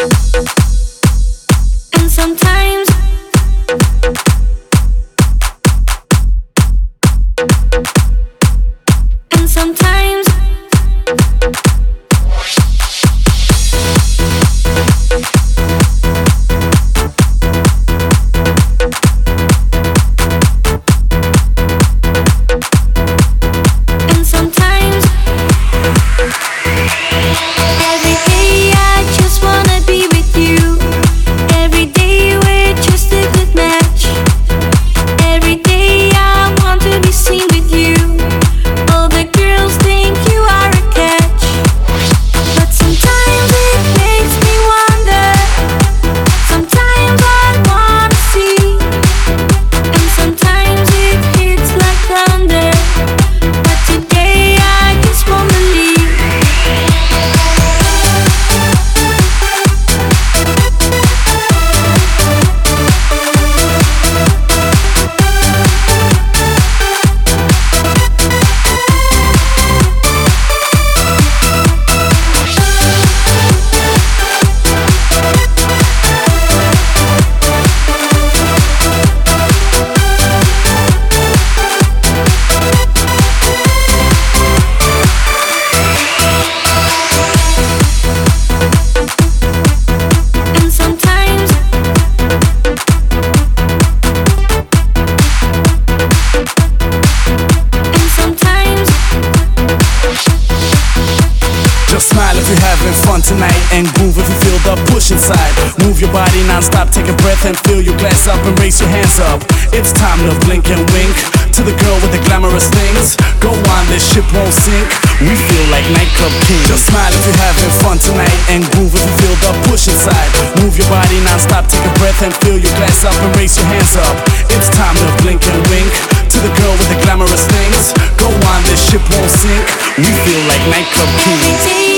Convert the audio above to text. And sometimes smile if you're having fun tonight, and groove if you feel the push inside. Move your body non-stop, take a breath and fill your glass up and raise your hands up. It's time to blink and wink to the girl with the glamorous things. Go on, this ship won't sink, we feel like nightclub kings. Just smile if you're having fun tonight, and groove if you feel the push inside. Move your body non-stop, take a breath and fill your glass up and raise your hands up. It's time to blink and wink to the girl with the glamorous things. Go on, this ship won't sink, we feel like nightclub kings.